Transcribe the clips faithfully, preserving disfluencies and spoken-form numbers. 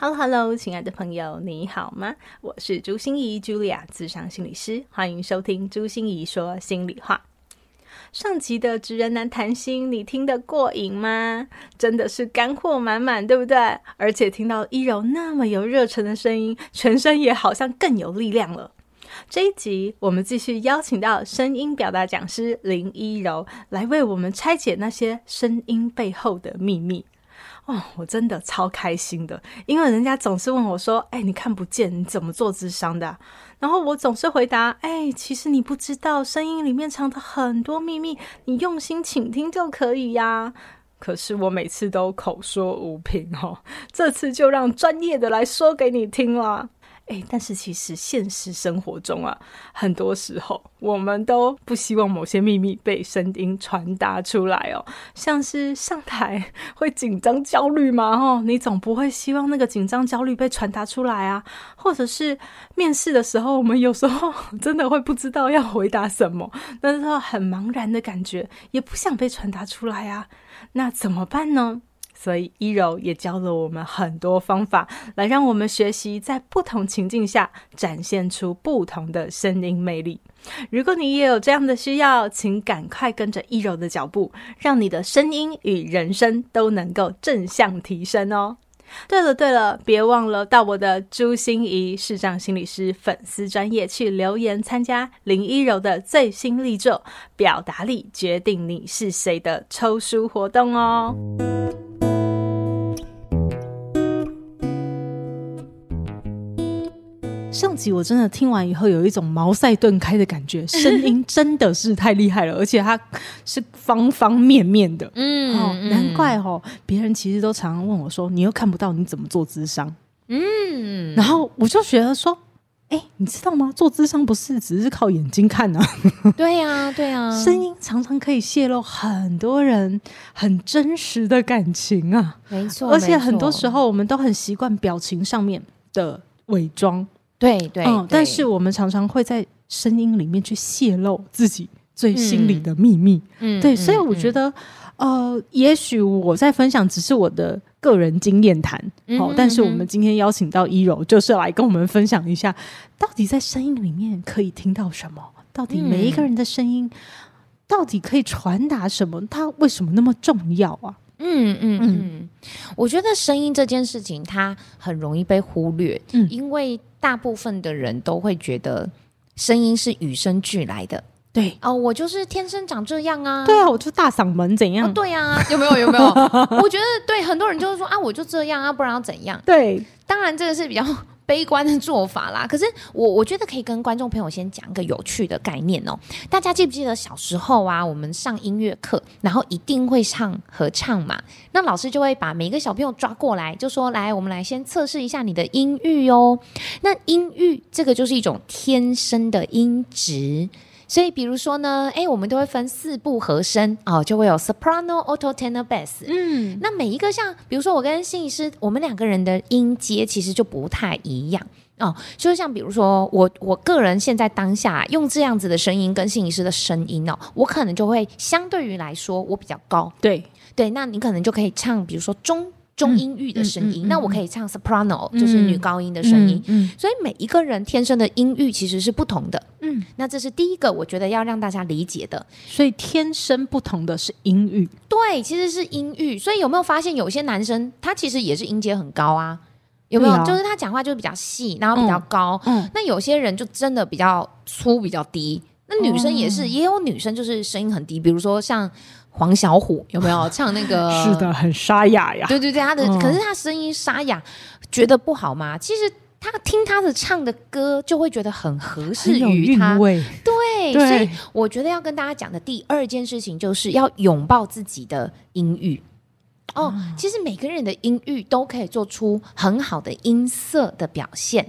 Hello Hello， 亲爱的朋友，你好吗？我是朱心怡 Julia， 咨商心理师，欢迎收听朱心怡说心里话。上集的职人男谈心，你听得过瘾吗？真的是干货满满，对不对？而且听到一柔那么有热忱的声音，全身也好像更有力量了。这一集我们继续邀请到声音表达讲师林一柔，来为我们拆解那些声音背后的秘密。哦，我真的超开心的，因为人家总是问我说，哎、欸，你看不见，你怎么做咨商的、啊？然后我总是回答，哎、欸，其实你不知道，声音里面藏着很多秘密，你用心倾听就可以呀、啊。可是我每次都口说无凭哦，这次就让专业的来说给你听啦。哎，但是其实现实生活中啊，很多时候我们都不希望某些秘密被声音传达出来哦。像是上台会紧张焦虑嘛，哦，你总不会希望那个紧张焦虑被传达出来啊。或者是面试的时候，我们有时候真的会不知道要回答什么，那时候很茫然的感觉，也不想被传达出来啊。那怎么办呢？所以一柔也教了我们很多方法，来让我们学习在不同情境下展现出不同的声音魅力。如果你也有这样的需要，请赶快跟着一柔的脚步，让你的声音与人生都能够正向提升哦。对了对了，别忘了到我的朱心怡视障心理师粉丝专页去留言，参加林一柔的最新力作表达力决定你是谁的抽书活动哦。上集我真的听完以后有一种茅塞顿开的感觉，声音真的是太厉害了，而且它是方方面面的。嗯，哦、难怪哦，别人其实都常常问我说：“你又看不到，你怎么做咨商？”嗯，然后我就觉得说：“哎、欸，你知道吗？做咨商不是只是靠眼睛看啊。对啊”对呀，对呀，声音常常可以泄露很多人很真实的感情啊。没错，而且很多时候我们都很习惯表情上面的伪装。对 对, 对、嗯，但是我们常常会在声音里面去泄露自己最心里的秘密。嗯，对，嗯、所以我觉得、嗯，呃，也许我在分享只是我的个人经验谈，嗯哦、但是我们今天邀请到一柔，就是来跟我们分享一下，到底在声音里面可以听到什么？到底每一个人的声音，嗯、到底可以传达什么？它为什么那么重要啊？嗯嗯嗯，我觉得声音这件事情它很容易被忽略，嗯、因为大部分的人都会觉得声音是与生俱来的。对哦，我就是天生长这样啊。对啊，我就大嗓门怎样、哦、对啊，有没有有没有我觉得对，很多人就是说啊，我就这样啊，不然要怎样。对，当然这个是比较悲观的做法啦。可是我我觉得可以跟观众朋友先讲一个有趣的概念哦。大家记不记得小时候啊，我们上音乐课，然后一定会唱合唱嘛？那老师就会把每一个小朋友抓过来，就说：“来，我们来先测试一下你的音域哦。”那音域这个就是一种天生的音质。所以比如说呢，哎，我们都会分四部和声哦，就会有 Soprano、Alto、Tenor、Bass。嗯，那每一个像，比如说我跟心理师，我们两个人的音阶其实就不太一样哦。就像比如说我，我个人现在当下用这样子的声音跟心理师的声音哦，我可能就会相对于来说我比较高。对对，那你可能就可以唱，比如说中。中音域的声音、嗯嗯嗯、那我可以唱 soprano、嗯、就是女高音的声音、嗯嗯、所以每一个人天生的音域其实是不同的、嗯、那这是第一个我觉得要让大家理解的。所以天生不同的是音域。对，其实是音域。所以有没有发现有些男生他其实也是音阶很高啊，有没有、啊、就是他讲话就比较细，然后比较高、嗯嗯、那有些人就真的比较粗比较低。那女生也是、哦、也有女生就是声音很低，比如说像黄小琥，有没有唱那个是的，很沙哑呀。对对对，他的、嗯、可是他声音沙哑觉得不好吗？其实他听他的唱的歌就会觉得很合适于他，很有韵味。 对, 对，所以我觉得要跟大家讲的第二件事情就是要拥抱自己的音域哦、嗯、其实每个人的音域都可以做出很好的音色的表现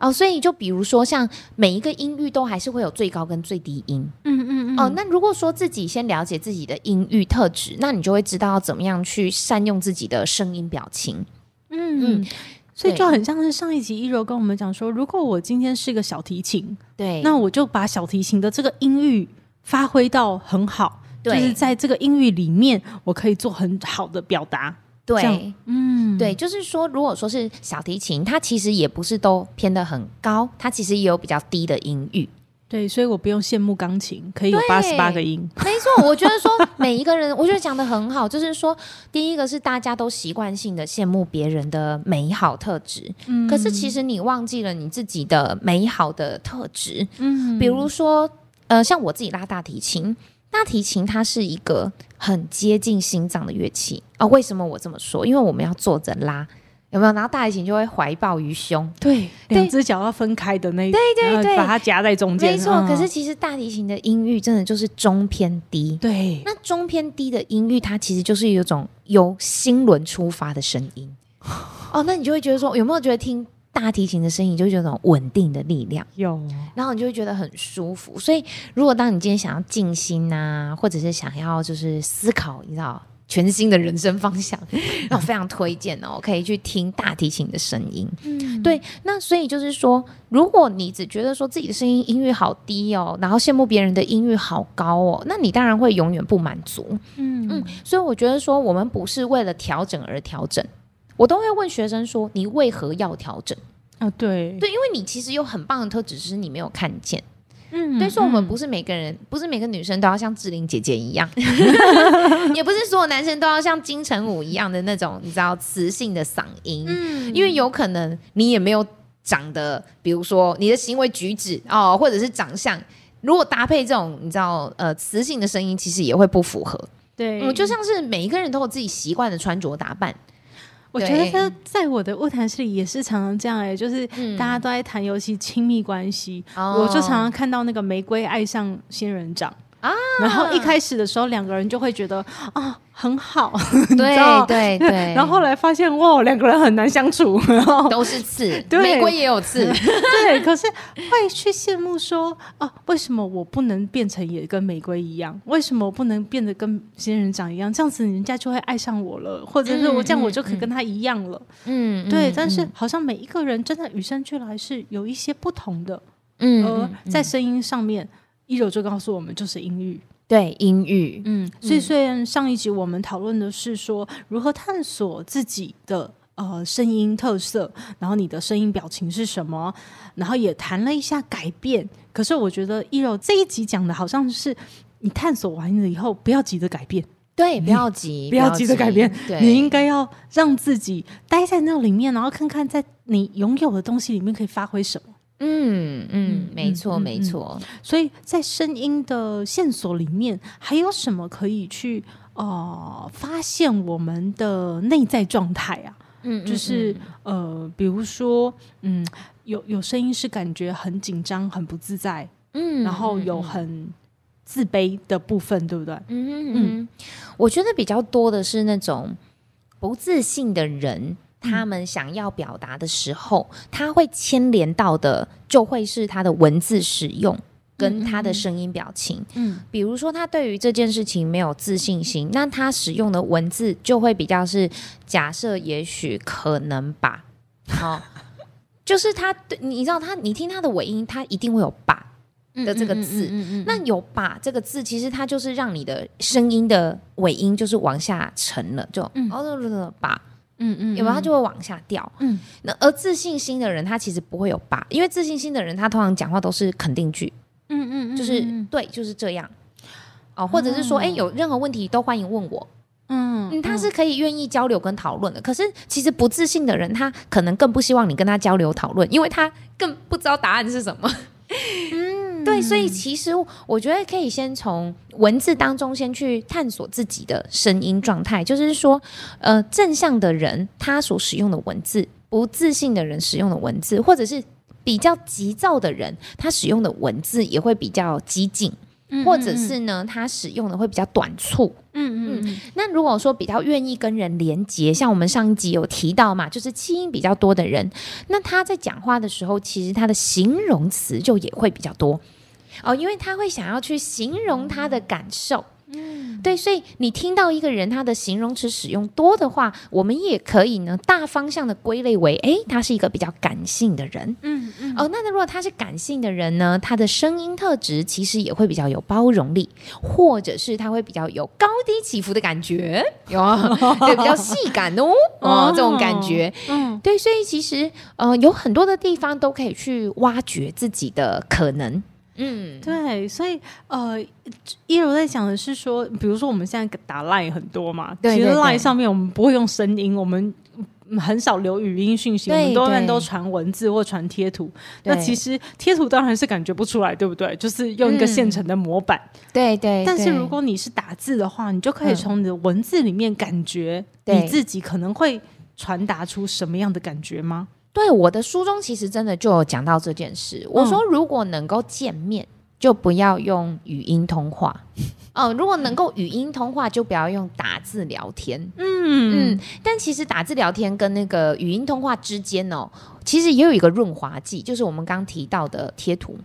哦，所以就比如说像每一个音域都还是会有最高跟最低音。嗯嗯嗯。哦，那如果说自己先了解自己的音域特质，那你就会知道怎么样去善用自己的声音表情。嗯嗯。所以就很像是上一集一柔跟我们讲说，如果我今天是个小提琴，对，那我就把小提琴的这个音域发挥到很好，就是在这个音域里面我可以做很好的表达。对，嗯，对，就是说如果说是小提琴，它其实也不是都偏得很高，它其实也有比较低的音域。对，所以我不用羡慕钢琴可以有八十八个音。没错，我觉得说每一个人我觉得讲得很好，就是说第一个是大家都习惯性的羡慕别人的美好特质、嗯、可是其实你忘记了你自己的美好的特质。嗯，比如说呃，像我自己拉大提琴，大提琴它是一个很接近心脏的乐器、哦、为什么我这么说？因为我们要坐着拉，有没有？然后大提琴就会怀抱于胸，对，两只脚要分开的那一，对对对，把它夹在中间，没错、嗯、可是其实大提琴的音域真的就是中偏低。对，那中偏低的音域它其实就是有一种由心轮出发的声音。哦，那你就会觉得说，有没有觉得听大提琴的声音就有种稳定的力量，有，然后你就会觉得很舒服。所以如果当你今天想要静心啊，或者是想要就是思考你知道全新的人生方向，那我非常推荐哦，可以去听大提琴的声音、嗯、对。那所以就是说，如果你只觉得说自己的声音音域好低哦，然后羡慕别人的音域好高哦，那你当然会永远不满足。嗯嗯，所以我觉得说我们不是为了调整而调整，我都会问学生说，你为何要调整啊？对对，因为你其实有很棒的特质，只是你没有看见。嗯，对，所以我们不是每个人、嗯、不是每个女生都要像志玲姐姐一样也不是所有男生都要像金城武一样的那种你知道磁性的嗓音。嗯，因为有可能你也没有长得，比如说你的行为举止哦，或者是长相，如果搭配这种你知道呃磁性的声音，其实也会不符合。对、嗯、就像是每一个人都有自己习惯的穿着打扮。我觉得在我的卧谈室里也是常常这样、欸、就是大家都在谈，尤其亲密关系、嗯、我就常常看到那个玫瑰爱上仙人掌、啊、然后一开始的时候两个人就会觉得啊很好，对对对，然后后来发现哇两个人很难相处，都是刺，玫瑰也有刺对，可是会去羡慕说啊，为什么我不能变成也跟玫瑰一样，为什么我不能变得跟仙人掌一样，这样子人家就会爱上我了，或者是我这样我就可以跟他一样了。嗯，对，但是好像每一个人真的与生俱来是有一些不同的。嗯，而在声音上面一柔就告诉我们就是音域。对，音域。嗯，所以虽然上一集我们讨论的是说如何探索自己的呃声音特色，然后你的声音表情是什么，然后也谈了一下改变，可是我觉得一柔这一集讲的好像是你探索完了以后不要急着改变。对，不要急，不要急着改变，你应该要让自己待在那里面，然后看看在你拥有的东西里面可以发挥什么。嗯嗯，没错、嗯、没错、嗯嗯嗯。所以在声音的线索里面，还有什么可以去呃发现我们的内在状态啊？嗯，就是呃，比如说，嗯，有有声音是感觉很紧张、很不自在，嗯，然后有很自卑的部分，对不对？嗯 嗯, 嗯，我觉得比较多的是那种不自信的人。他们想要表达的时候，他会牵连到的就会是他的文字使用跟他的声音表情。嗯嗯，比如说他对于这件事情没有自信心，那他使用的文字就会比较是假设、也许、可能吧。哦，就是他，你知道他，你听他的尾音，他一定会有吧的这个字。嗯嗯嗯嗯嗯，那有吧这个字，其实它就是让你的声音的尾音就是往下沉了，就、嗯、哦吧。嗯嗯，有没有？他就会往下掉。嗯，那而自信心的人，他其实不会有吧，因为自信心的人，他通常讲话都是肯定句。嗯 嗯, 嗯，就是对，就是这样。哦，或者是说，哎、嗯欸，有任何问题都欢迎问我。嗯，嗯，他是可以愿意交流跟讨论的。可是其实不自信的人，他可能更不希望你跟他交流讨论，因为他更不知道答案是什么。嗯，对，所以其实我觉得可以先从文字当中先去探索自己的声音状态，就是说呃，正向的人他所使用的文字，不自信的人使用的文字，或者是比较急躁的人他使用的文字也会比较激进。嗯嗯嗯，或者是呢他使用的会比较短促。嗯嗯嗯，那如果说比较愿意跟人连接，像我们上一集有提到嘛，就是气音比较多的人，那他在讲话的时候其实他的形容词就也会比较多哦，因为他会想要去形容他的感受。嗯，对，所以你听到一个人他的形容词使用多的话，我们也可以呢大方向的归类为，哎，他是一个比较感性的人。嗯嗯，哦，那如果他是感性的人呢，他的声音特质其实也会比较有包容力，或者是他会比较有高低起伏的感觉，有对，比较细感哦，哦，这种感觉。嗯，对，所以其实呃有很多的地方都可以去挖掘自己的可能。嗯，对，所以呃，一柔在讲的是说，比如说我们现在打 LINE 很多嘛，对对对，其实 LINE 上面我们不会用声音，我们很少留语音讯息，我们多半都传文字或传贴图。那其实贴图当然是感觉不出来，对不对？就是用一个现成的模板。嗯，对， 对对。但是如果你是打字的话，你就可以从你的文字里面感觉你自己可能会传达出什么样的感觉吗？对，我的书中其实真的就有讲到这件事。我说如果能够见面，嗯，就不要用语音通话。哦，如果能够语音通话，就不要用打字聊天。嗯嗯，但其实打字聊天跟那个语音通话之间哦，其实也有一个润滑剂，就是我们刚提到的贴图。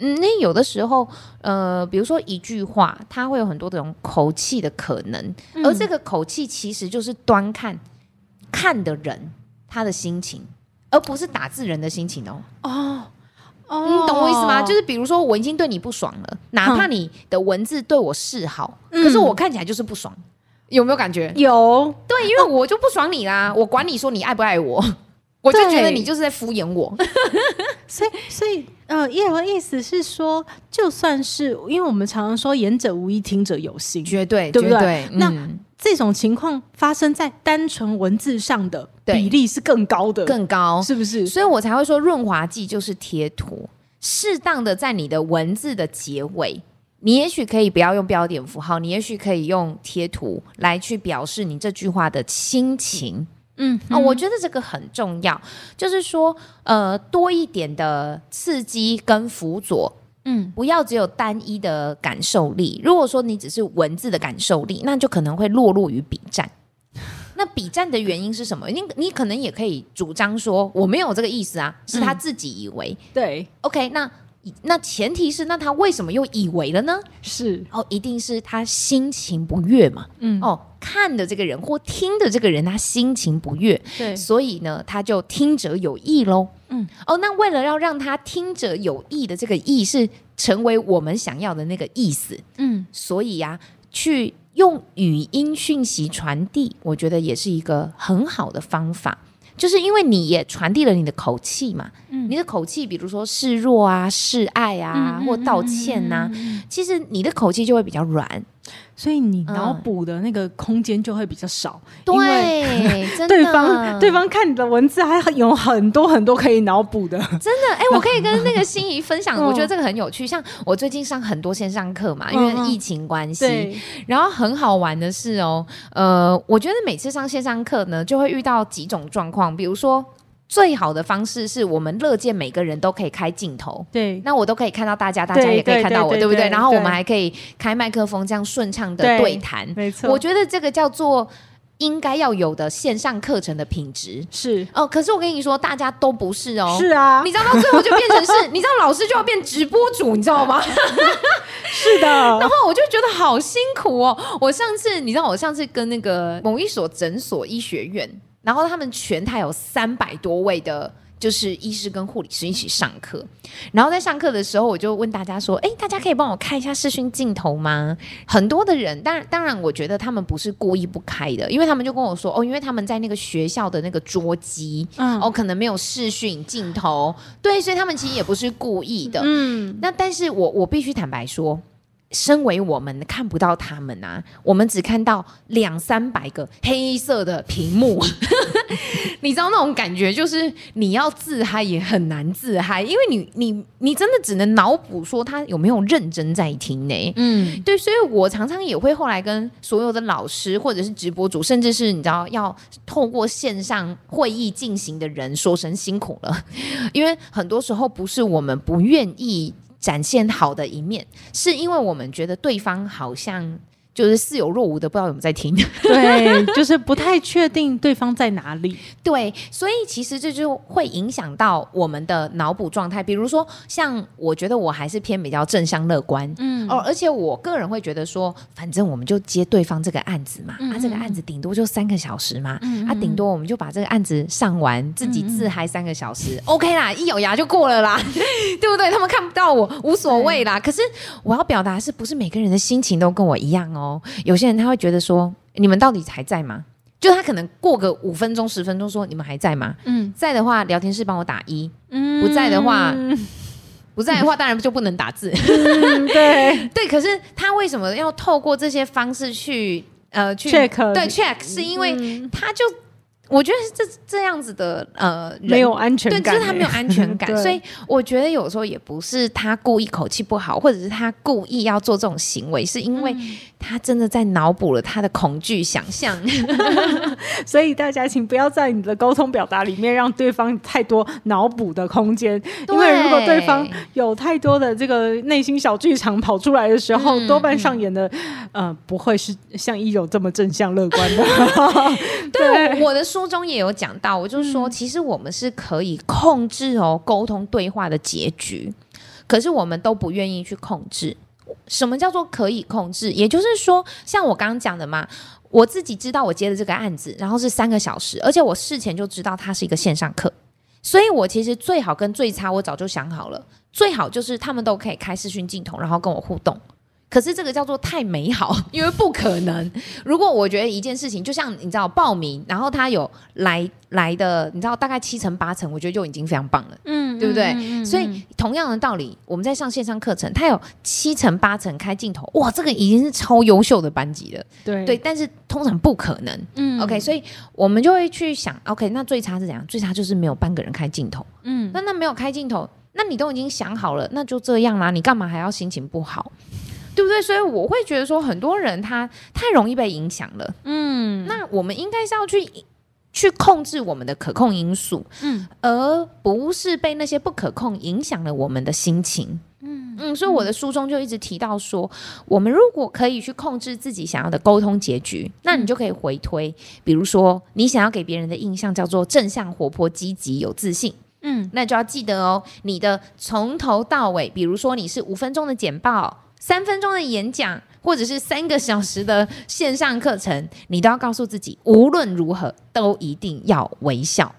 嗯，那有的时候，呃，比如说一句话，它会有很多种口气的可能，嗯，而这个口气其实就是端看看的人他的心情。而不是打字人的心情哦。哦哦，你懂我意思吗？就是比如说我已经对你不爽了，哪怕你的文字对我示好，嗯，可是我看起来就是不爽，有没有感觉？有，对，因为我就不爽你啦，哦，我管你说你爱不爱我，我就觉得你就是在敷衍我。所以，所以，呃，叶柔的意思是说，就算是因为我们常常说言者无意，听者有心，绝对，对不对？绝对，嗯，那这种情况发生在单纯文字上的比例是更高的，更高，是不是？所以我才会说润滑剂就是贴图，适当的在你的文字的结尾，你也许可以不要用标点符号，你也许可以用贴图来去表示你这句话的心情。嗯，哦，我觉得这个很重要，就是说，呃，多一点的刺激跟辅佐。嗯，不要只有单一的感受力。如果说你只是文字的感受力，那就可能会落入于笔战。那笔战的原因是什么？ 你, 你可能也可以主张说我没有这个意思啊，是他自己以为。嗯，对 OK， 那那前提是那他为什么又以为了呢？是哦，一定是他心情不悦嘛。嗯，哦，看的这个人或听的这个人他心情不悦，对，所以呢他就听者有意咯。嗯，哦，那为了要让他听者有意的这个意是成为我们想要的那个意思。嗯，所以啊去用语音讯息传递，我觉得也是一个很好的方法，就是因为你也传递了你的口气嘛。嗯，你的口气比如说示弱啊，示爱啊，嗯，或道歉啊，嗯，其实你的口气就会比较软，所以你脑补的那个空间就会比较少。嗯，因为对，真的，对方对方看你的文字还有很多很多可以脑补的，真的。哎，我可以跟那个心仪分享，我觉得这个很有趣。像我最近上很多线上课嘛，因为疫情关系，嗯，然后很好玩的是哦，呃，我觉得每次上线上课呢，就会遇到几种状况，比如说。最好的方式是我们乐见每个人都可以开镜头，对，那我都可以看到大家，大家也可以看到我， 对， 对， 对， 对， 对， 对， 对， 对， 对不对？然后我们还可以开麦克风，这样顺畅的对谈。对，没错，我觉得这个叫做应该要有的线上课程的品质是哦。可是我跟你说，大家都不是哦。是啊，你知道到最后就变成是，你知道老师就要变直播主，你知道吗？是的。然后我就觉得好辛苦哦。我上次，你知道，我上次跟那个某一所诊所医学院。然后他们全台有三百多位的，就是医师跟护理师一起上课。然后在上课的时候，我就问大家说：“哎，大家可以帮我开一下视讯镜头吗？”很多的人，当然，当然，我觉得他们不是故意不开的，因为他们就跟我说：“哦，因为他们在那个学校的那个桌机，嗯，哦，可能没有视讯镜头，对，所以他们其实也不是故意的。”嗯，那但是我我必须坦白说。身为我们看不到他们啊，我们只看到两三百个黑色的屏幕你知道那种感觉，就是你要自嗨也很难自嗨，因为你你你真的只能脑补说他有没有认真在听呢。嗯，对，所以我常常也会后来跟所有的老师或者是直播主，甚至是你知道要透过线上会议进行的人说声辛苦了，因为很多时候不是我们不愿意展现好的一面，是因为我们觉得对方好像就是似有若无的，不知道有没有在听，对，就是不太确定对方在哪里。对，所以其实这就会影响到我们的脑补状态。比如说像我觉得我还是偏比较正向乐观，嗯，哦，而且我个人会觉得说反正我们就接对方这个案子嘛，嗯嗯，啊这个案子顶多就三个小时嘛，嗯嗯，啊顶多我们就把这个案子上完，自己自嗨三个小时，嗯嗯 OK 啦，一咬牙就过了啦对不对？他们看不到我无所谓啦。可是我要表达是不是每个人的心情都跟我一样哦？有些人他会觉得说你们到底还在吗？就他可能过个五分钟十分钟说你们还在吗？嗯，在的话聊天室帮我打一，嗯，不在的话不在的话当然就不能打字嗯，对对，可是他为什么要透过这些方式去呃去 check？ 对 check 是因为他就、嗯、我觉得这这样子的呃没有安全感，对，就是他没有安全感所以我觉得有时候也不是他故意口气不好，或者是他故意要做这种行为，是因为、嗯他真的在脑补了他的恐惧想象所以大家请不要在你的沟通表达里面让对方太多脑补的空间，因为如果对方有太多的这个内心小剧场跑出来的时候、嗯、多半上演的、嗯呃、不会是像一柔这么正向乐观的对, 对，我的书中也有讲到，我就说、嗯、其实我们是可以控制哦沟通对话的结局，可是我们都不愿意去控制。什么叫做可以控制？也就是说像我刚刚讲的嘛，我自己知道我接的这个案子然后是三个小时，而且我事前就知道它是一个线上课，所以我其实最好跟最差我早就想好了，最好就是他们都可以开视讯镜头然后跟我互动。可是这个叫做太美好，因为不可能。如果我觉得一件事情就像你知道报名然后他有来来的你知道大概七成八成，我觉得就已经非常棒了，嗯，对不对？嗯嗯嗯，所以同样的道理我们在上线上课程他有七成八成开镜头，哇这个已经是超优秀的班级了， 对, 对，但是通常不可能，嗯 OK， 所以我们就会去想 OK 那最差是怎样？最差就是没有半个人开镜头，嗯，那那没有开镜头那你都已经想好了那就这样啦，你干嘛还要心情不好，对不对？所以我会觉得说很多人他太容易被影响了，嗯，那我们应该是要去去控制我们的可控因素，嗯，而不是被那些不可控影响了我们的心情，嗯嗯，所以我的书中就一直提到说、嗯、我们如果可以去控制自己想要的沟通结局，那你就可以回推，比如说你想要给别人的印象叫做正向活泼积极有自信，嗯，那就要记得哦你的从头到尾，比如说你是五分钟的简报三分钟的演讲或者是三个小时的线上课程，你都要告诉自己无论如何都一定要微笑，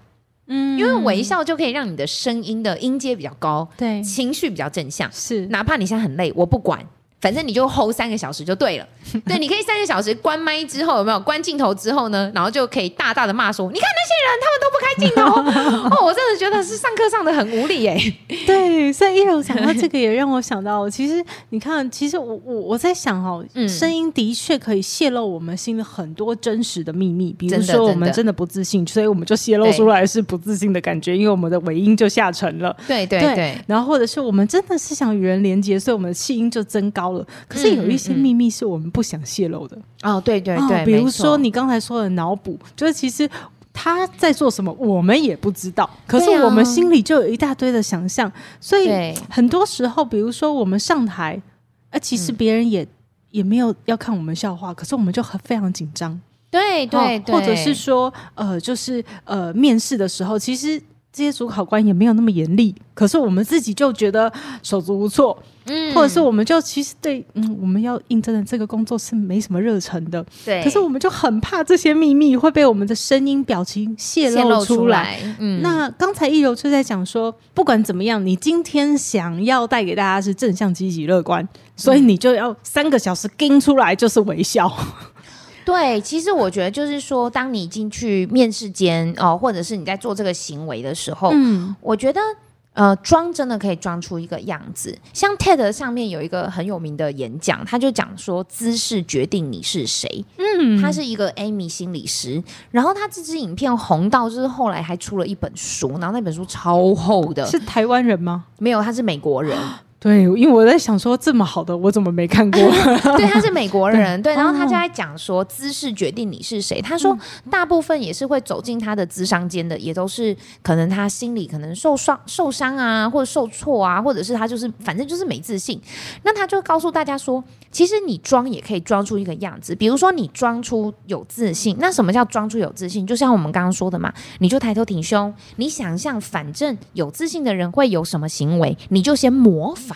嗯，因为微笑就可以让你的声音的音阶比较高，对，情绪比较正向，是哪怕你现在很累我不管，反正你就 hold 三个小时就对了对，你可以三个小时关麦之后有没有关镜头之后呢，然后就可以大大的骂说你看那些人他们都不开镜头哦，我真的觉得是上课上的很无力耶对，所以一柔讲到这个也让我想到其实你看其实我我我在想哦、嗯，声音的确可以泄露我们心里很多真实的秘密，比如说我们真的不自信，所以我们就泄露出来是不自信的感觉，因为我们的尾音就下沉了，对对 对, 对，然后或者是我们真的是想与人连结，所以我们的气音就增高了，可是有一些秘密是我们不想泄露的，嗯嗯，哦，对对对，哦，比如说你刚才说的脑补，就是其实他在做什么我们也不知道，可是我们心里就有一大堆的想象，所以很多时候比如说我们上台，啊，其实别人也，嗯，也没有要看我们笑话，可是我们就很非常紧张，对对对，哦，或者是说呃，就是呃，面试的时候其实这些主考官也没有那么严厉，可是我们自己就觉得手足无措，嗯，或者是我们就其实对，嗯，我们要应征的这个工作是没什么热忱的，对，可是我们就很怕这些秘密会被我们的声音表情泄露出来，嗯，那刚才一柔就在讲说不管怎么样你今天想要带给大家是正向积极乐观，所以你就要三个小时盯出来就是微笑，嗯对，其实我觉得就是说当你进去面试间，哦，或者是你在做这个行为的时候，嗯，我觉得呃，装真的可以装出一个样子，像 Ted 上面有一个很有名的演讲，他就讲说姿势决定你是谁，嗯，他是一个 Amy 心理师，然后他这支影片红到就是后来还出了一本书，然后那本书超厚的，是台湾人吗？没有，他是美国人对，因为我在想说这么好的我怎么没看过对，他是美国人， 对， 对，然后他就在讲说姿势决定你是谁，他说大部分也是会走进他的咨商间的也都是可能他心里可能受伤受伤啊，或者受挫啊，或者是他就是反正就是没自信，那他就告诉大家说其实你装也可以装出一个样子，比如说你装出有自信，那什么叫装出有自信，就像我们刚刚说的嘛，你就抬头挺胸，你想象反正有自信的人会有什么行为你就先模仿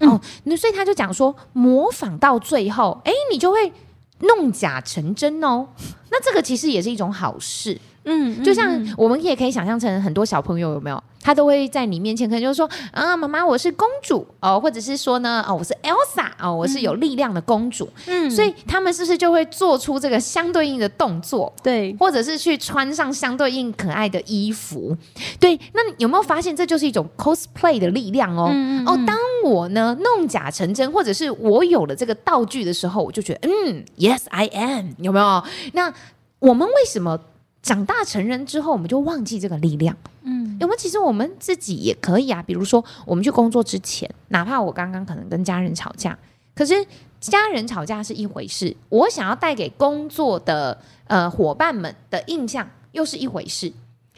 哦，所以他就讲说模仿到最后哎，你就会弄假成真哦，那这个其实也是一种好事，嗯，就像我们也可以想象成很多小朋友有没有，他都会在你面前可能就说啊，妈妈我是公主哦，或者是说呢哦，我是 Elsa 哦，我是有力量的公主，嗯，所以他们是不是就会做出这个相对应的动作，对，或者是去穿上相对应可爱的衣服，对，那有没有发现这就是一种 cosplay 的力量哦，嗯嗯嗯哦，当我呢弄假成真，或者是我有了这个道具的时候，我就觉得嗯 yes I am， 有没有？那我们为什么长大成人之后我们就忘记这个力量，嗯，因为其实我们自己也可以啊，比如说我们去工作之前，哪怕我刚刚可能跟家人吵架，可是家人吵架是一回事，我想要带给工作的呃伙伴们的印象又是一回事，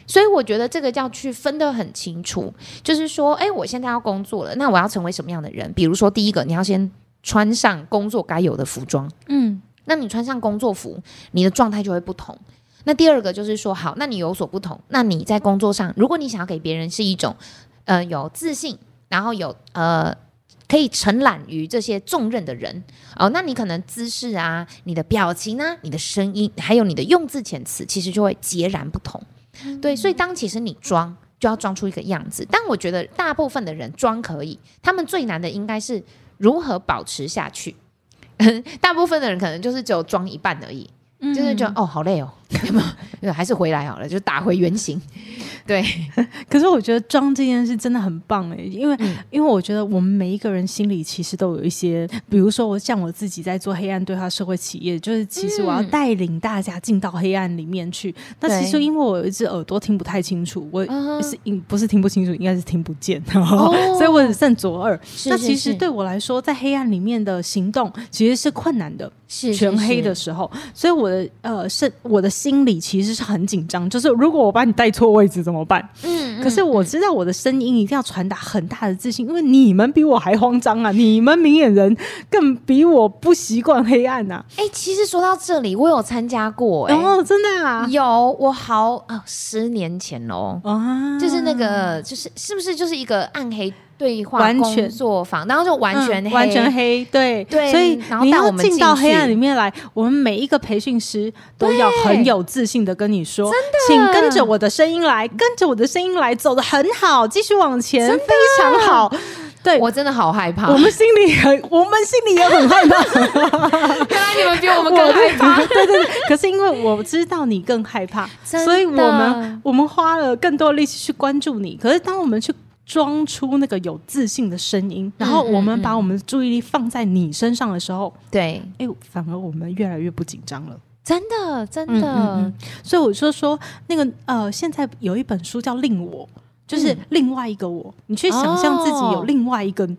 所以我觉得这个要去分得很清楚，就是说哎，我现在要工作了，那我要成为什么样的人，比如说第一个你要先穿上工作该有的服装，嗯，那你穿上工作服你的状态就会不同，那第二个就是说好，那你有所不同，那你在工作上如果你想要给别人是一种呃有自信，然后有呃可以承揽于这些重任的人哦，那你可能姿势啊，你的表情啊，你的声音，还有你的用字遣词其实就会截然不同，嗯，对，所以当其实你装就要装出一个样子，但我觉得大部分的人装可以，他们最难的应该是如何保持下去大部分的人可能就是只有装一半而已，就是觉得哦好累哦还是回来好了，就打回原形，对可是我觉得装这件事真的很棒耶，因为、嗯、因为我觉得我们每一个人心里其实都有一些，比如说我像我自己在做黑暗对话社会企业，就是其实我要带领大家进到黑暗里面去，那、嗯、其实因为我有一只耳朵听不太清楚，我是、嗯、不是听不清楚，应该是听不见、哦、所以我只剩左耳，是那其实对我来说在黑暗里面的行动其实是困难的，是全黑的时候，所以我的呃是我的心里其实是很紧张，就是如果我把你带错位置怎么办，嗯，可是我知道我的声音一定要传达很大的自信，因为你们比我还慌张啊，你们明眼人更比我不习惯黑暗啊，哎、欸，其实说到这里我有参加过、欸、哦真的啊，有我好、哦、十年前咯、啊、就是那个就是是不是就是一个暗黑对话工作坊，然后就完全黑、嗯、完全黑， 对， 对，所以你要进到黑暗里面来，我们每一个培训师都要很有自信的跟你说真的请跟着我的声音来，跟着我的声音来，走得很好，继续往前，非常好，对，我真的好害怕，我们心里很我们心里也很害怕原来你们比我们更害怕对对对，可是因为我知道你更害怕，所以我们我们花了更多力气去关注你，可是当我们去装出那个有自信的声音，然后我们把我们的注意力放在你身上的时候，对、嗯嗯，反而我们越来越不紧张了，真的真的、嗯嗯嗯、所以我就说那个呃，现在有一本书叫另我，就是另外一个我、嗯、你去想象自己有另外一个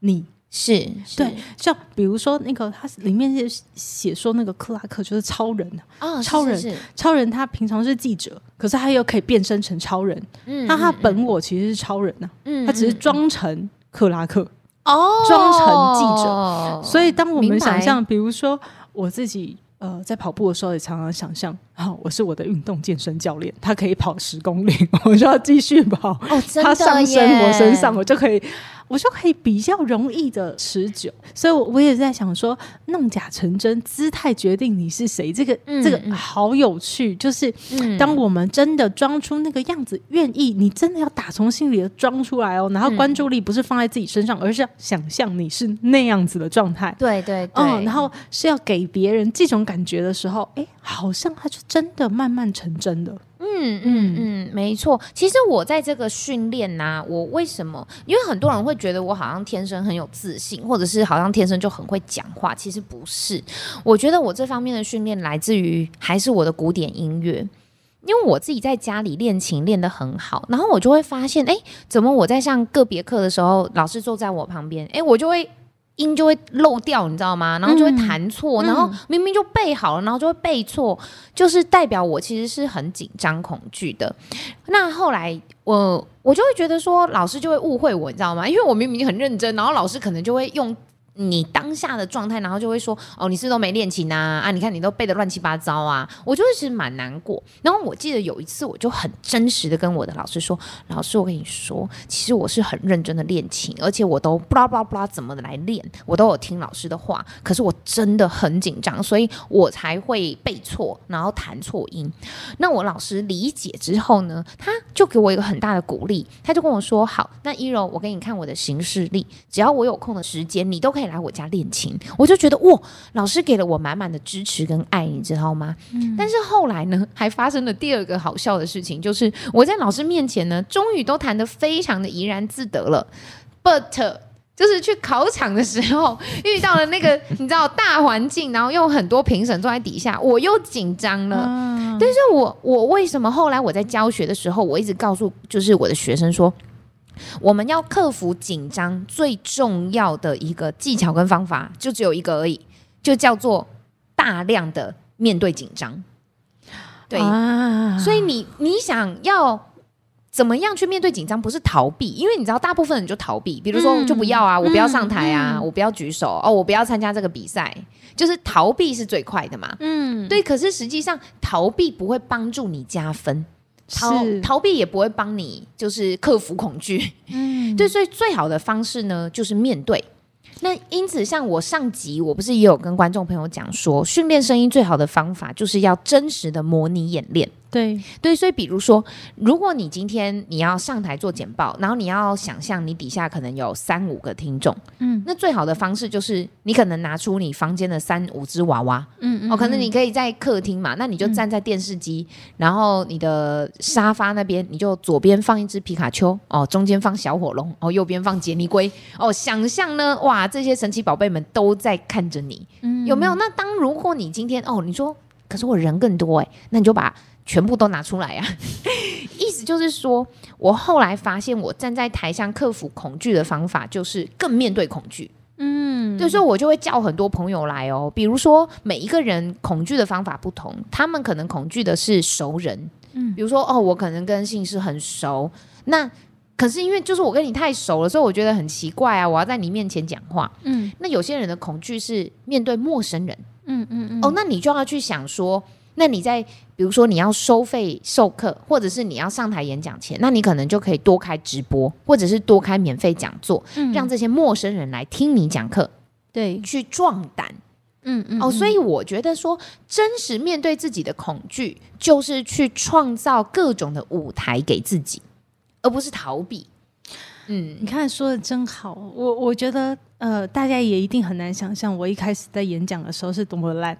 你、哦是，对，像比如说那个他里面写说那个克拉克就是超人、哦、超人是是是超人，他平常是记者，可是他又可以变身成超人，嗯，那他本我其实是超人、啊嗯、他只是装成克拉克、哦、装成记者，所以当我们想象比如说我自己呃，在跑步的时候也常常想象、哦、我是我的运动健身教练，他可以跑十公里我就要继续跑、哦、他上身我身上，我就可以我就可以比较容易的持久，所以我也在想说弄假成真，姿态决定你是谁，这个、嗯、这个好有趣，就是、嗯、当我们真的装出那个样子，愿意你真的要打从心里的装出来哦，然后关注力不是放在自己身上、嗯、而是想象你是那样子的状态，对对对、嗯、然后是要给别人这种感觉的时候，哎，好像它就真的慢慢成真了，嗯嗯嗯，没错。其实我在这个训练啊，我为什么？因为很多人会觉得我好像天生很有自信，或者是好像天生就很会讲话，其实不是。我觉得我这方面的训练来自于还是我的古典音乐。因为我自己在家里练琴练得很好，然后我就会发现，哎，怎么我在上个别课的时候，老师坐在我旁边，哎，我就会音就会漏掉，你知道吗？然后就会弹错，嗯、然后明明就背好了，然后就会背错，就是代表我其实是很紧张恐惧的。那后来我我就会觉得说，老师就会误会我，你知道吗？因为我明明很认真，然后老师可能就会用你当下的状态，然后就会说，哦，你是不是都没练琴啊？啊，你看你都背得乱七八糟啊！我就其实蛮难过。然后我记得有一次，我就很真实的跟我的老师说，老师，我跟你说，其实我是很认真的练琴，而且我都不啦不啦不啦怎么的来练，我都有听老师的话，可是我真的很紧张，所以我才会背错，然后弹错音。那我老师理解之后呢，他就给我一个很大的鼓励，他就跟我说，好，那依柔，我给你看我的行事历，只要我有空的时间，你都可以来我家练琴。我就觉得哇，老师给了我满满的支持跟爱，你知道吗？嗯、但是后来呢，还发生了第二个好笑的事情，就是我在老师面前呢，终于都弹得非常的怡然自得了 but 就是去考场的时候遇到了那个你知道大环境，然后又很多评审坐在底下，我又紧张了。嗯、但是我我为什么后来我在教学的时候，我一直告诉就是我的学生说，我们要克服紧张最重要的一个技巧跟方法就只有一个而已，就叫做大量的面对紧张。对、啊、所以你你想要怎么样去面对紧张，不是逃避，因为你知道大部分人就逃避，比如说就不要啊、嗯、我不要上台啊、嗯、我不要举手哦，我不要参加这个比赛，就是逃避是最快的嘛。嗯，对，可是实际上逃避不会帮助你加分，逃, 逃避也不会帮你就是克服恐惧。嗯，对，所以最好的方式呢就是面对。那因此像我上集我不是也有跟观众朋友讲说，训练声音最好的方法就是要真实的模拟演练。对对，所以比如说如果你今天你要上台做简报，然后你要想象你底下可能有三五个听众，嗯，那最好的方式就是你可能拿出你房间的三五只娃娃， 嗯, 嗯, 嗯、哦、可能你可以在客厅嘛，那你就站在电视机、嗯、然后你的沙发那边你就左边放一只皮卡丘，哦，中间放小火龙，哦，右边放杰尼龟，哦，想象呢，哇，这些神奇宝贝们都在看着你，嗯，有没有？那当如果你今天哦你说可是我人更多哎、欸，那你就把全部都拿出来啊意思就是说，我后来发现我站在台上克服恐惧的方法就是更面对恐惧。嗯，对，所以我就会叫很多朋友来哦，比如说每一个人恐惧的方法不同，他们可能恐惧的是熟人，嗯，比如说哦，我可能跟姓氏很熟，那可是因为就是我跟你太熟了，所以我觉得很奇怪啊，我要在你面前讲话。嗯，那有些人的恐惧是面对陌生人。嗯嗯嗯，哦，那你就要去想说，那你在比如说你要收费授课，或者是你要上台演讲前，那你可能就可以多开直播，或者是多开免费讲座，嗯，让这些陌生人来听你讲课，对，去壮胆。嗯嗯，哦，所以我觉得说，真实面对自己的恐惧，就是去创造各种的舞台给自己，而不是逃避。嗯，你看说的真好，我我觉得呃，大家也一定很难想象我一开始在演讲的时候是多么烂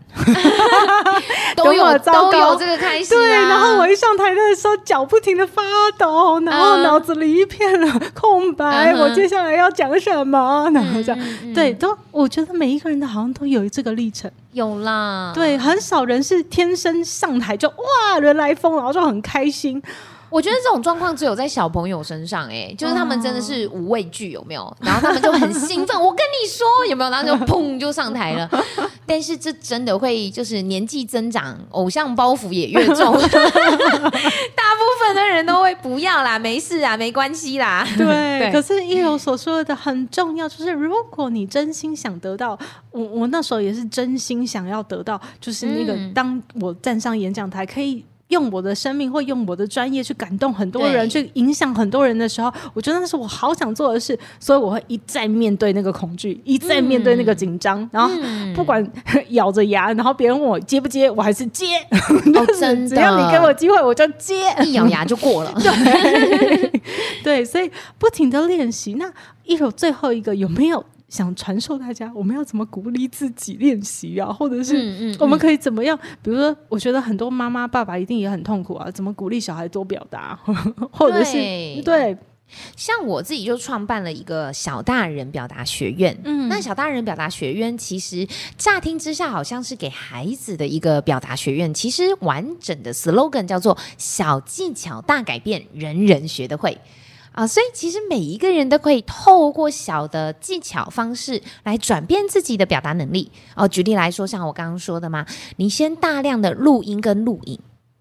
都有都有这个开始、啊、对，然后我一上台的时候脚不停的发抖，然后脑子里一片空白、嗯、我接下来要讲什么、嗯、然后这样、嗯、对，都我觉得每一个人的好像都有这个历程，有啦，对，很少人是天生上台就哇人来疯，然后就很开心。我觉得这种状况只有在小朋友身上、欸、就是他们真的是无畏惧，有没有？然后他们就很兴奋我跟你说有没有？然后就砰就上台了但是这真的会就是年纪增长，偶像包袱也越重大部分的人都会不要啦，没事啊，没关系啦。 对, 對，可是依柔所说的很重要，就是如果你真心想得到， 我, 我那时候也是真心想要得到，就是那个、嗯、当我站上演讲台可以用我的生命或用我的专业去感动很多人，去影响很多人的时候，我觉得那是我好想做的事，所以我会一再面对那个恐惧，一再面对那个紧张、嗯、然后不管、嗯、咬着牙，然后别人问我接不接，我还是接、哦、真的只要你给我机会我就接，一咬牙就过了对对，所以不停的练习。那依柔最后一个有没有想传授大家，我们要怎么鼓励自己练习啊？或者是我们可以怎么样、嗯嗯、比如说我觉得很多妈妈爸爸一定也很痛苦啊，怎么鼓励小孩多表达或者是 对, 对像我自己就创办了一个小大人表达学院、嗯、那小大人表达学院其实乍听之下好像是给孩子的一个表达学院，其实完整的 slogan 叫做小技巧大改变，人人学得会啊、呃，所以其实每一个人都可以透过小的技巧方式来转变自己的表达能力、呃、举例来说，像我刚刚说的嘛，你先大量的录音跟录影，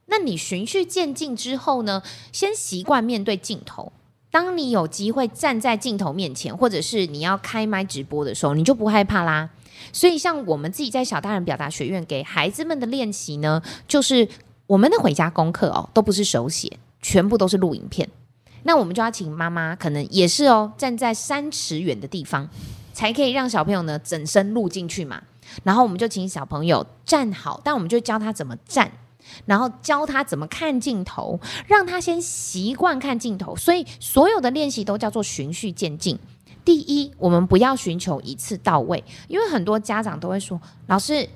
那你循序渐进之后呢，先习惯面对镜头，当你有机会站在镜头面前，或者是你要开麦直播的时候，你就不害怕啦。所以像我们自己在小大人表达学院给孩子们的练习呢，就是我们的回家功课哦，都不是手写，全部都是录影片。那我们就要请妈妈可能也是哦，站在三尺远的地方，才可以让小朋友呢整身录进去嘛。然后我们就请小朋友站好，但我们就教他怎么站，然后教他怎么看镜头，让他先习惯看镜头。所以所有的练习都叫做循序渐进。第一，我们不要寻求一次到位，因为很多家长都会说，老师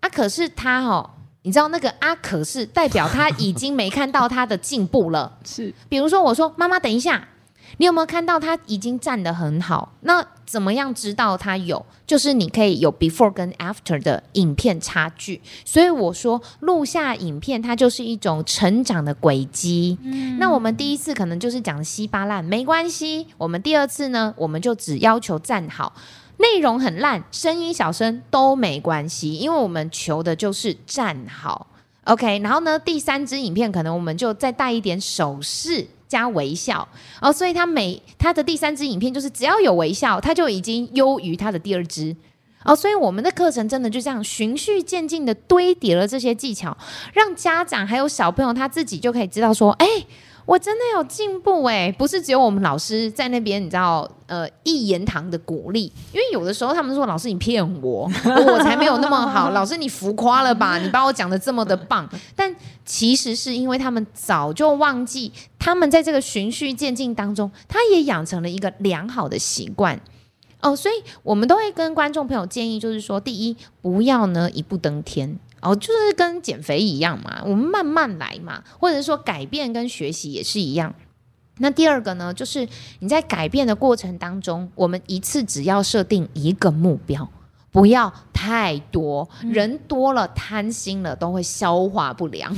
啊可是他哦，你知道那个啊可是代表他已经没看到他的进步了是，比如说我说妈妈等一下，你有没有看到他已经站得很好？那怎么样知道他有？就是你可以有 before 跟 after 的影片差距。所以我说录下影片它就是一种成长的轨迹、嗯、那我们第一次可能就是讲稀巴烂，没关系，我们第二次呢，我们就只要求站好，内容很烂，声音小声都没关系，因为我们求的就是站好 OK。 然后呢，第三支影片可能我们就再带一点手势加微笑、哦、所以他每他的第三支影片就是只要有微笑，他就已经优于他的第二支、哦、所以我们的课程真的就这样循序渐进的堆叠了这些技巧，让家长还有小朋友他自己就可以知道说，哎、欸，我真的有进步耶，不是只有我们老师在那边你知道呃，一言堂的鼓励。因为有的时候他们说，老师你骗我我才没有那么好，老师你浮夸了吧，你把我讲的这么的棒。但其实是因为他们早就忘记，他们在这个循序渐进当中他也养成了一个良好的习惯哦。所以我们都会跟观众朋友建议，就是说第一，不要呢一步登天哦，就是跟减肥一样嘛，我们慢慢来嘛，或者说改变跟学习也是一样。那第二个呢，就是你在改变的过程当中，我们一次只要设定一个目标，不要太多，人多了贪心了都会消化不良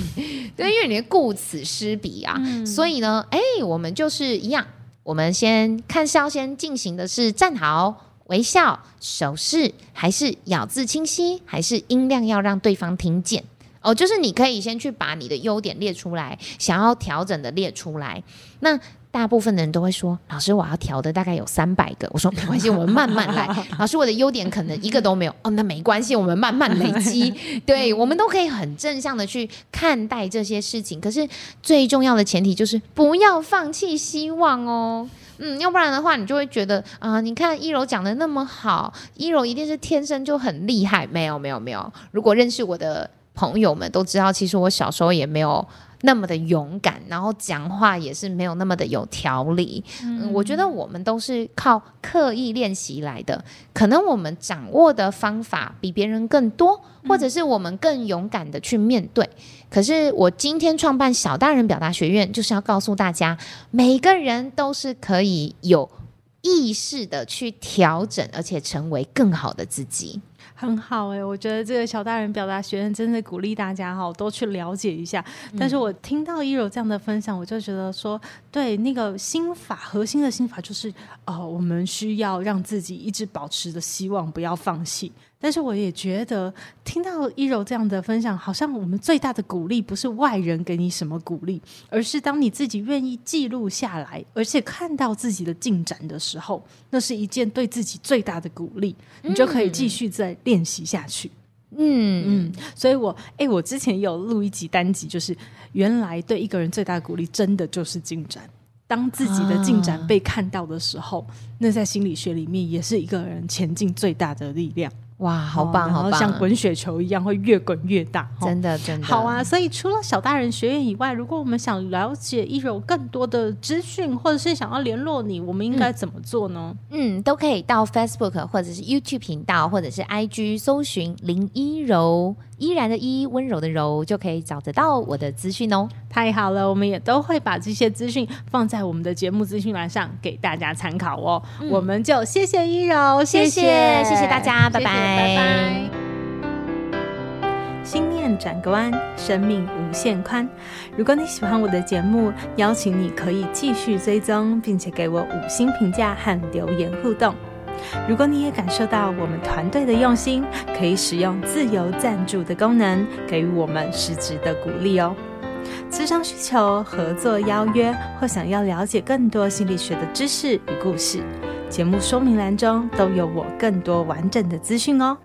对，因为你顾此失彼啊、嗯、所以呢哎、欸，我们就是一样，我们先看是要先进行的是站好、微笑、手势，还是咬字清晰，还是音量要让对方听见哦，就是你可以先去把你的优点列出来，想要调整的列出来。那大部分的人都会说，老师我要调的大概有三百个，我说没关系，我们慢慢来老师我的优点可能一个都没有哦，那没关系，我们慢慢累积对，我们都可以很正向的去看待这些事情，可是最重要的前提就是不要放弃希望哦。嗯，要不然的话你就会觉得啊、呃，你看一柔讲的那么好，一柔一定是天生就很厉害。没有没有没有，如果认识我的朋友们都知道，其实我小时候也没有那么的勇敢，然后讲话也是没有那么的有条理、嗯嗯、我觉得我们都是靠刻意练习来的，可能我们掌握的方法比别人更多，或者是我们更勇敢的去面对、嗯、可是我今天创办小大人表达学院，就是要告诉大家，每个人都是可以有意识的去调整，而且成为更好的自己。很好欸，我觉得这个小大人表达学院真的鼓励大家都去了解一下、嗯、但是我听到一柔这样的分享，我就觉得说，对，那个心法，核心的心法就是、呃、我们需要让自己一直保持着希望，不要放弃。但是我也觉得听到一柔这样的分享，好像我们最大的鼓励不是外人给你什么鼓励，而是当你自己愿意记录下来，而且看到自己的进展的时候，那是一件对自己最大的鼓励，你就可以继续再练习下去。嗯嗯，所以我哎、欸，我之前有录一集单集，就是原来对一个人最大的鼓励真的就是进展。当自己的进展被看到的时候、啊、那在心理学里面也是一个人前进最大的力量。哇，好棒、哦、好棒，然后像滚雪球一样会越滚越大，真的真的好啊。所以除了小大人学院以外，如果我们想了解一柔更多的资讯，或者是想要联络你，我们应该怎么做呢？ 嗯, 嗯，都可以到 Facebook 或者是 YouTube 频道，或者是 I G 搜寻林一柔，依然的依，温柔的柔，就可以找得到我的资讯哦。太好了，我们也都会把这些资讯放在我们的节目资讯栏上给大家参考哦。嗯、我们就谢谢依柔，谢谢谢 谢, 谢谢大家，拜拜拜拜。心念转个弯，生命无限宽。如果你喜欢我的节目，邀请你可以继续追踪，并且给我五星评价和留言互动。如果你也感受到我们团队的用心，可以使用自由赞助的功能，给予我们实质的鼓励哦。咨商需求、合作邀约，或想要了解更多心理学的知识与故事，节目说明栏中都有我更多完整的资讯哦。